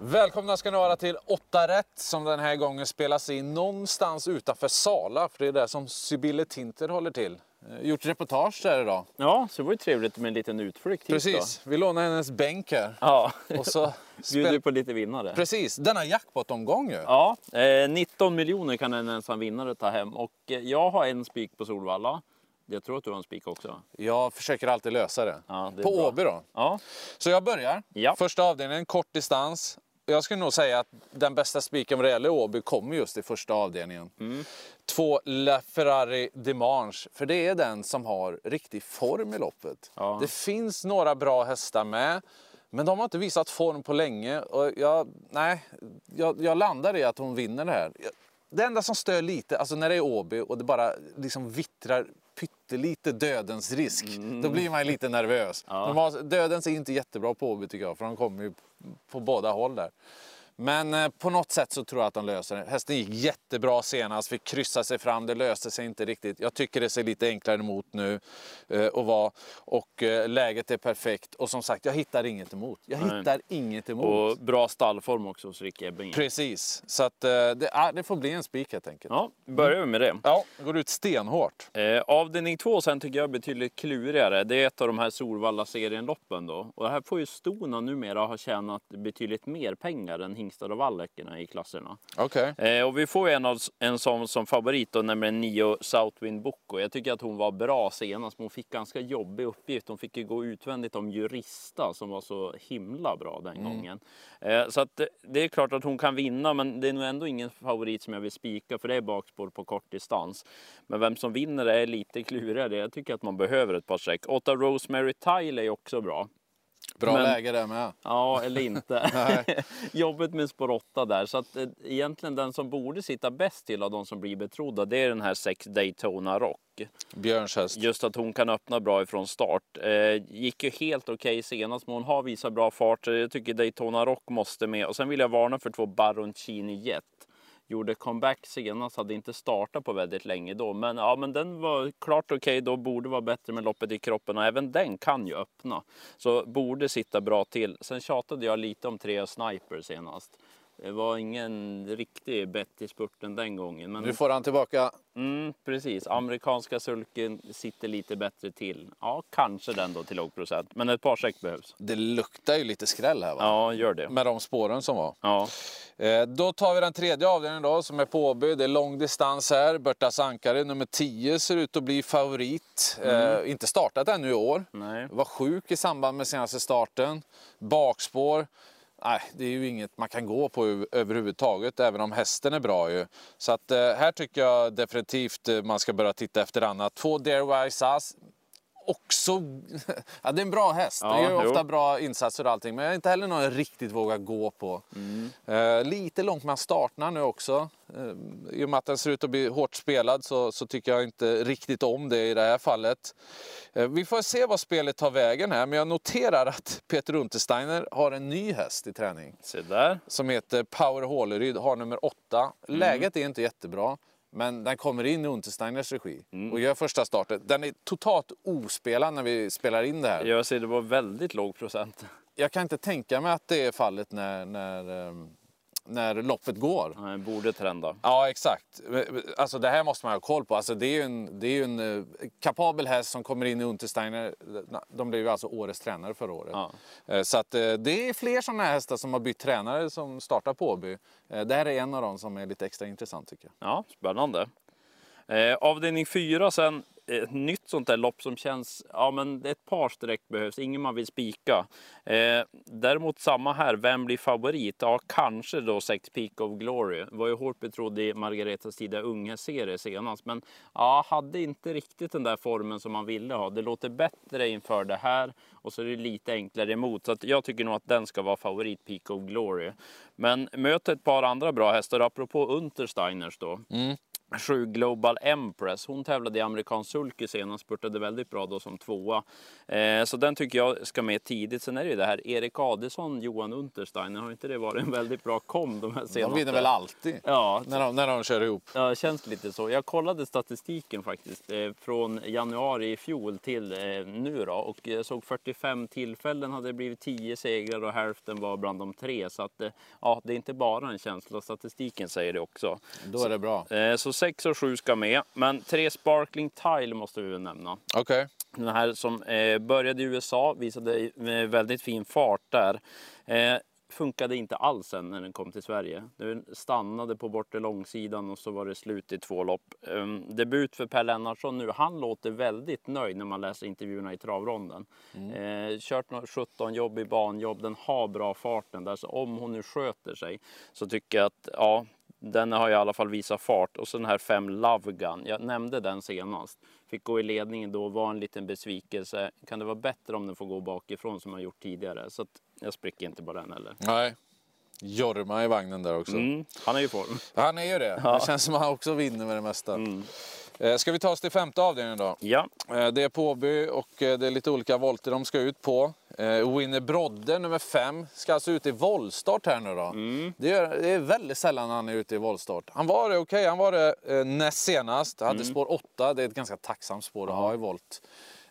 Välkomna ska ni vara till 8 rätt som den här gången spelas in någonstans utanför Sala. För det är där som Sybille Tinter håller till. Gjort reportage där idag. Ja, så det var ju trevligt med en liten utflykt. Precis, då. Vi lånar hennes bänk här. Ja, och så bjuder på lite vinnare. Precis, denna jackpot-omgång ju. Ja, 19 miljoner kan en ensam vinnare ta hem. Och jag har en spik på Solvalla. Jag tror att du har en spik också. Jag försöker alltid lösa det. Ja, det på bra. Åby då. Ja. Så jag börjar. Ja. Första avdelningen, kort distans. Jag skulle nog säga att den bästa spiken vad det gäller Åby kommer just i första avdelningen. 2 La Ferrari Dimanche. För det är den som har riktig form i loppet. Ja. Det finns några bra hästar med. Men de har inte visat form på länge. Och jag landar i att hon vinner det här. Det enda som stör lite, alltså när det är Åby och det bara liksom vittrar pyttelite dödens risk. Då blir man lite nervös. Ja. Dödens är inte jättebra på Åby tycker jag. För de kommer ju på båda håll där. Men på något sätt så tror jag att de löser det. Hästen gick jättebra senast. Fick kryssa sig fram. Det löste sig inte riktigt. Jag tycker det ser lite enklare emot nu. Och läget är perfekt. Och som sagt, jag hittar inget emot. Och bra stallform också hos Rick Ebbinge. Precis. Så att det får bli en spik helt enkelt. Ja, börjar vi med det. Ja, går ut stenhårt. Avdelning 2 sen tycker jag betydligt klurigare. Det är ett av de här Solvalla-serienloppen då. Och här får ju Stona numera ha tjänat betydligt mer pengar än Hingstar och Valleckerna i klasserna. Okej. Och vi får en sån som favorit då, nämligen Nio Southwind Bucko. Jag tycker att hon var bra senast, men hon fick ganska jobbig uppgift. Hon fick ju gå utvändigt om Jurista som var så himla bra den gången. Så att det är klart att hon kan vinna, men det är nog ändå ingen favorit som jag vill spika, för det är bakspår på kort distans. Men vem som vinner är lite klurigare. Jag tycker att man behöver ett par streck. Otto Rosemary Tile är också bra. Bra läge där med. Ja, eller inte. Jobbet med spår 8 där. Så att egentligen den som borde sitta bäst till av de som blir betrodda, det är den här 6 Daytona Rock. Björns häst. Just att hon kan öppna bra ifrån start. Gick ju helt okej senast, men hon har visat bra fart. Jag tycker Daytona Rock måste med. Och sen vill jag varna för 2 Baroncini Jet. Gjorde comeback senast, hade inte startat på väldigt länge då. Men, ja, men den var klart okej då, borde vara bättre med loppet i kroppen. Och även den kan ju öppna. Så borde sitta bra till. Sen tjatade jag lite om Treja Sniper senast. Det var ingen riktig bett i spurten den gången. Men nu får han tillbaka. Precis, amerikanska sulken sitter lite bättre till. Ja, kanske den då till låg procent. Men ett par check behövs. Det luktar ju lite skräll här va? Ja, gör det. Med de spåren som var. Ja. Då tar vi den tredje avdelningen då som är Åby. Det är lång distans här. Börtas ankare, nummer 10 ser ut att bli favorit. Inte startat ännu i år. Nej. Var sjuk i samband med senaste starten. Bakspår. Nej, det är ju inget man kan gå på överhuvudtaget, även om hästen är bra ju. Så att här tycker jag definitivt man ska börja titta efter annat. 2 Derwiseas, också, ja det är en bra häst. Ja, det är ju ofta bra insatser och allting, men jag är inte heller någon riktigt vågar gå på. Lite långt man startar nu också. I och med att den ser ut att bli hårt spelad så tycker jag inte riktigt om det i det här fallet. Vi får se vad spelet tar vägen här, men jag noterar att Peter Untersteiner har en ny häst i träning. Se där. Som heter Power Håleryd, har nummer 8. Läget är inte jättebra. Men den kommer in i Untersteiners regi och gör första starten. Den är totalt ospelad när vi spelar in det här. Jag ser det var väldigt låg procent. Jag kan inte tänka mig att det är fallet när loppet går. Nej, borde trenda. Ja, exakt. Alltså det här måste man ha koll på. Alltså, det är ju en kapabel häst som kommer in i Untersteiner. De blev ju alltså årets tränare förra året. Ja. Så att det är fler sådana hästar som har bytt tränare som startar på Åby. Det här är en av dem som är lite extra intressant tycker jag. Ja, spännande. Avdelning 4 sen. Ett nytt sånt där lopp som känns, ja men ett par streck behövs, ingen man vill spika. Däremot samma här, vem blir favorit? Ja, kanske då 6 Peak of Glory. Var ju hårt betrodd i Margaretas tidiga unghästserie senast, men ja, hade inte riktigt den där formen som man ville ha. Det låter bättre inför det här och så är det lite enklare emot. Så att jag tycker nog att den ska vara favorit, Peak of Glory. Men möter ett par andra bra hästar, apropå Untersteiners då. 7 Global Empress. Hon tävlade i amerikansk sulky senast, spurtade väldigt bra då som tvåa. Så den tycker jag ska med tidigt. Sen är det ju det här Erik Adelsson, Johan Unterstein. Har inte det varit en väldigt bra kom de här senaste? De vinner väl alltid, ja, när de kör ihop. Ja, det känns lite så. Jag kollade statistiken faktiskt från januari i fjol till nu då. Och såg 45 tillfällen, hade det blivit 10 segrar och hälften var bland de 3. Så att, ja, det är inte bara en känsla. Statistiken säger det också. Då är det bra. Så 6 och 7 ska med, men 3 Sparkling Tile måste vi väl nämna. Okay. Den här som började i USA, visade väldigt fin fart där. Funkade inte alls sen när den kom till Sverige. Den stannade på bortre långsidan och så var det slut i 2 lopp. Debut för Per Lennarsson nu. Han låter väldigt nöjd när man läser intervjuerna i travronden. Kört 17 jobb i banjobb. Den har bra farten där. Så om hon nu sköter sig så tycker jag att ja, den har i alla fall visat fart. Och så den här 5 Love Gun. Jag nämnde den senast. Fick gå i ledningen då, var en liten besvikelse. Kan det vara bättre om den får gå bakifrån som man gjort tidigare? Så att jag spricker inte på den heller. Nej. Jorma i vagnen där också. Han är ju form. Han är ju det. Ja. Det känns som han också vinner med det mesta. Ska vi ta oss till femte avdelningen då? Ja. Det är på Åby och det är lite olika volter de ska ut på. Winner Brodde, nummer 5, ska alltså ut i voltstart här nu då. Det är väldigt sällan han är ute i voltstart. Han var det okej, han var det näst senast. Hade spår 8, det är ett ganska tacksamt spår att ha i volt.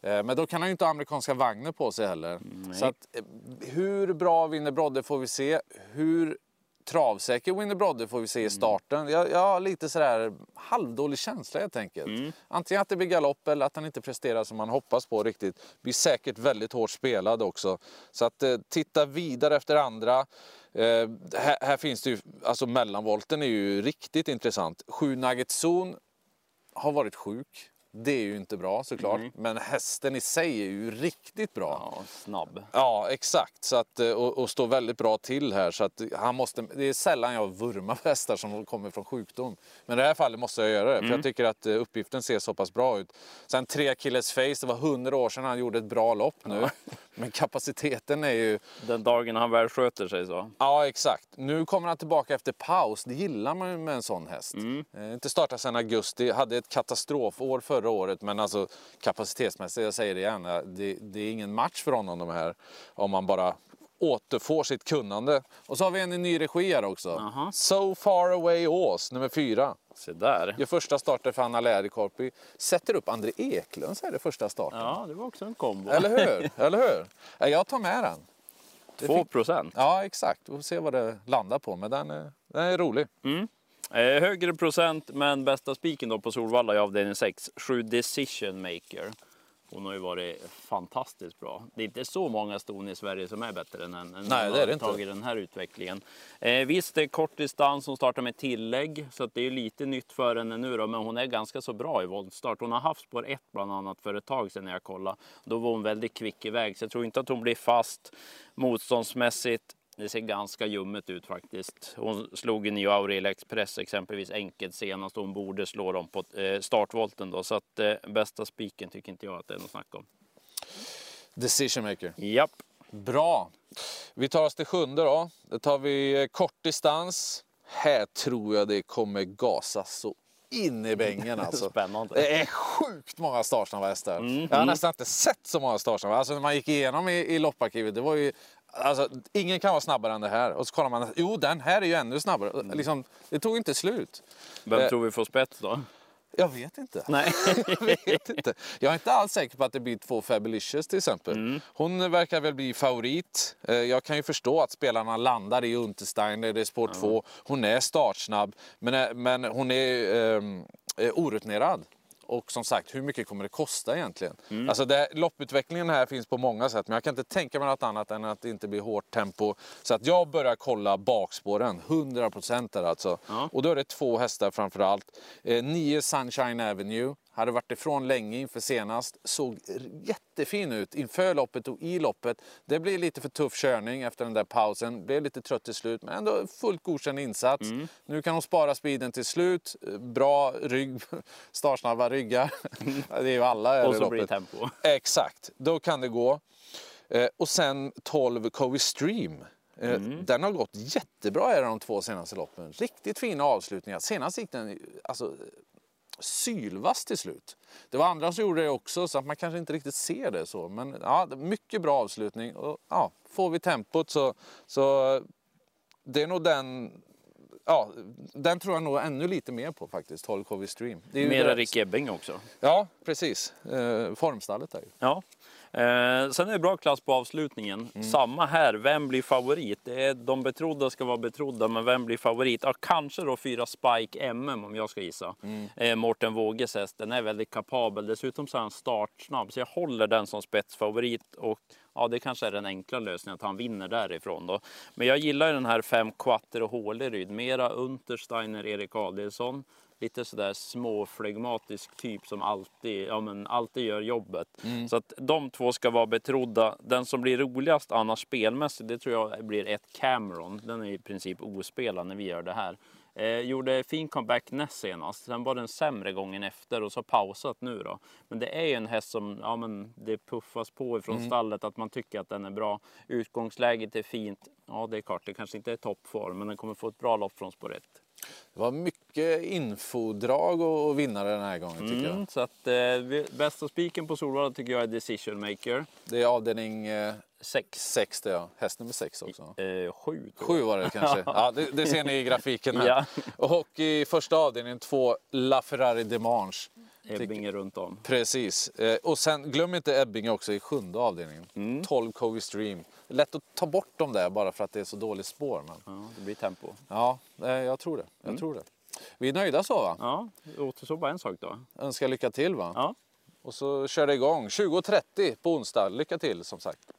Men då kan han ju inte ha amerikanska vagnar på sig heller. Så att, hur bra Winner Brodde får vi se. Hur travsäker Winner Brodde får vi se i starten. Jag har lite sådär halvdålig känsla helt enkelt. Antingen att det blir galopp eller att han inte presterar som man hoppas på riktigt. Blir säkert väldigt hårt spelad också. Så att titta vidare efter andra. Här finns det ju, alltså mellanvolten är ju riktigt intressant. 7 Nagetson har varit sjuk. Det är ju inte bra såklart, men hästen i sig är ju riktigt bra. Ja, snabb. Ja, exakt. Så att, och står väldigt bra till här. Så att han måste, det är sällan jag vurmar hästar som kommer från sjukdom. Men i det här fallet måste jag göra det, för jag tycker att uppgiften ser så pass bra ut. Sen 3 Killes Face, det var 100 år sedan han gjorde ett bra lopp nu. Men kapaciteten är ju... Den dagen han väl sköter sig så. Ja, exakt. Nu kommer han tillbaka efter paus. Det gillar man med en sån häst. Inte startat sedan augusti. Hade ett katastrofår förra året. Men alltså kapacitetsmässigt, jag säger det gärna. Det är ingen match för honom de här. Om man bara återfår sitt kunnande. Och så har vi en i ny regi här också. So far away us, nummer 4. Se där. Gör första starter för Anna Lärdikorp. Sätter upp Andre Eklund, så är det första starten. Ja, det var också en kombo. Eller hur? Eller hur? Jag tar med den. 2%. Ja, exakt. Vi får se vad det landar på. Men den är rolig. Högre procent, men bästa spiken då på Solvalla i avdelning 6. 7 Decision Maker. Hon har ju varit fantastiskt bra. Det är inte så många ston i Sverige som är bättre än henne. Nej, det är det inte. Tagit den här utvecklingen. Visst, det är kort distans som startar med tillägg. Så att det är lite nytt för henne nu då. Men hon är ganska så bra i voltstart. Hon har haft spår 1 bland annat för ett tag sedan när jag kollade. Då var hon väldigt kvick iväg. Så jag tror inte att hon blir fast motståndsmässigt. Det ser ganska ljummet ut faktiskt. Hon slog en Nio Aurelia Express exempelvis enkelt senast. Hon borde slå dem på startvolten då. Så att bästa spiken tycker inte jag att det är något snack om. Decision Maker. Japp. Bra. Vi tar oss till 7 då. Då tar vi kort distans. Här tror jag det kommer gasa så in i bängen alltså. Spännande. Det är sjukt många starsamma hästar. Jag har nästan inte sett så många starsamma. Alltså när man gick igenom i lopparkivet, det var ju... Alltså, ingen kan vara snabbare än det här. Och så kollar man, jo den här är ju ännu snabbare. Liksom, det tog inte slut. Vem tror vi får spets då? Jag vet inte. Nej. Jag vet inte. Jag är inte alls säker på att det blir 2 Fabulous till exempel. Hon verkar väl bli favorit. Jag kan ju förstå att spelarna landar i Unterstein, det är spår 2. Hon är startsnabb, men hon är orutinerad. Och som sagt, hur mycket kommer det kosta egentligen? Alltså lopputvecklingen här finns på många sätt. Men jag kan inte tänka mig något annat än att det inte blir hårt tempo. Så att jag börjar kolla bakspåren. 100% där alltså. Och då är det 2 hästar framförallt. 9 Sunshine Avenue. Hade varit ifrån länge inför senast. Såg jättefin ut inför loppet och i loppet. Det blev lite för tuff körning efter den där pausen. Blev lite trött till slut, men ändå fullt godkänd insats. Nu kan hon spara speeden till slut. Bra rygg, starsnabba ryggar. Det är ju alla i loppet. Och så blir det tempo. Exakt, då kan det gå. Och sen 12 Kovistream. Den har gått jättebra i de 2 senaste loppen. Riktigt fina avslutningar. Senast gick den alltså sylvass till slut. Det var andra som gjorde det också, så att man kanske inte riktigt ser det så. Men ja, mycket bra avslutning. Och ja, får vi tempot så det är nog den... Ja, den tror jag nog ännu lite mer på faktiskt, håll Kovistream. Det är ju mera Rick Ebbinge också. Ja, precis. Formstallet är ju. Ja. Sen är det bra klass på avslutningen. Mm. Samma här, vem blir favorit? Det är, de betrodda ska vara betrodda, men vem blir favorit? Ja, kanske då 4 Spike MM om jag ska gissa. Mm. Morten Våges häst, den är väldigt kapabel. Dessutom så är han startsnabb, så jag håller den som spetsfavorit. Och ja, det kanske är den enkla lösningen att han vinner därifrån då. Men jag gillar den här 5 Quattro Håleryd. Mera Untersteiner, Erik Adelsson. Lite sådär småflegmatisk typ som alltid, ja, men alltid gör jobbet. Mm. Så att de två ska vara betrodda. Den som blir roligast annars spelmässigt, det tror jag blir 1 Cameron. Den är i princip ospelad när vi gör det här. Gjorde fin comeback näst senast. Sen var den sämre gången efter och så pausat nu då. Men det är ju en häst som, ja, men det puffas på ifrån stallet att man tycker att den är bra. Utgångsläget är fint. Ja, det är klart, det kanske inte är toppform, men den kommer få ett bra lopp från spår 1. Det var mycket infodrag och vinnare den här gången tycker jag. Så att bästa spiken på Solvalla tycker jag är Decision Maker. Det är avdelning 6 det, ja. Häst nummer 6 också. 7 var det kanske. Ja, det ser ni i grafiken här. Ja. Och i första avdelningen 2 La Ferrari Dimanche. Ebbinge runt om. Precis. Och sen glöm inte Ebbinge också i 7:e avdelningen. 12 Kovistream. Lätt att ta bort dem där bara för att det är så dåligt spår. Men... ja, det blir tempo. Ja, jag tror det. Jag tror det. Vi är nöjda så, va? Ja, det återstår bara en sak då. Önskar lycka till, va? Ja. Och så kör det igång. 20:30 på onsdag. Lycka till som sagt.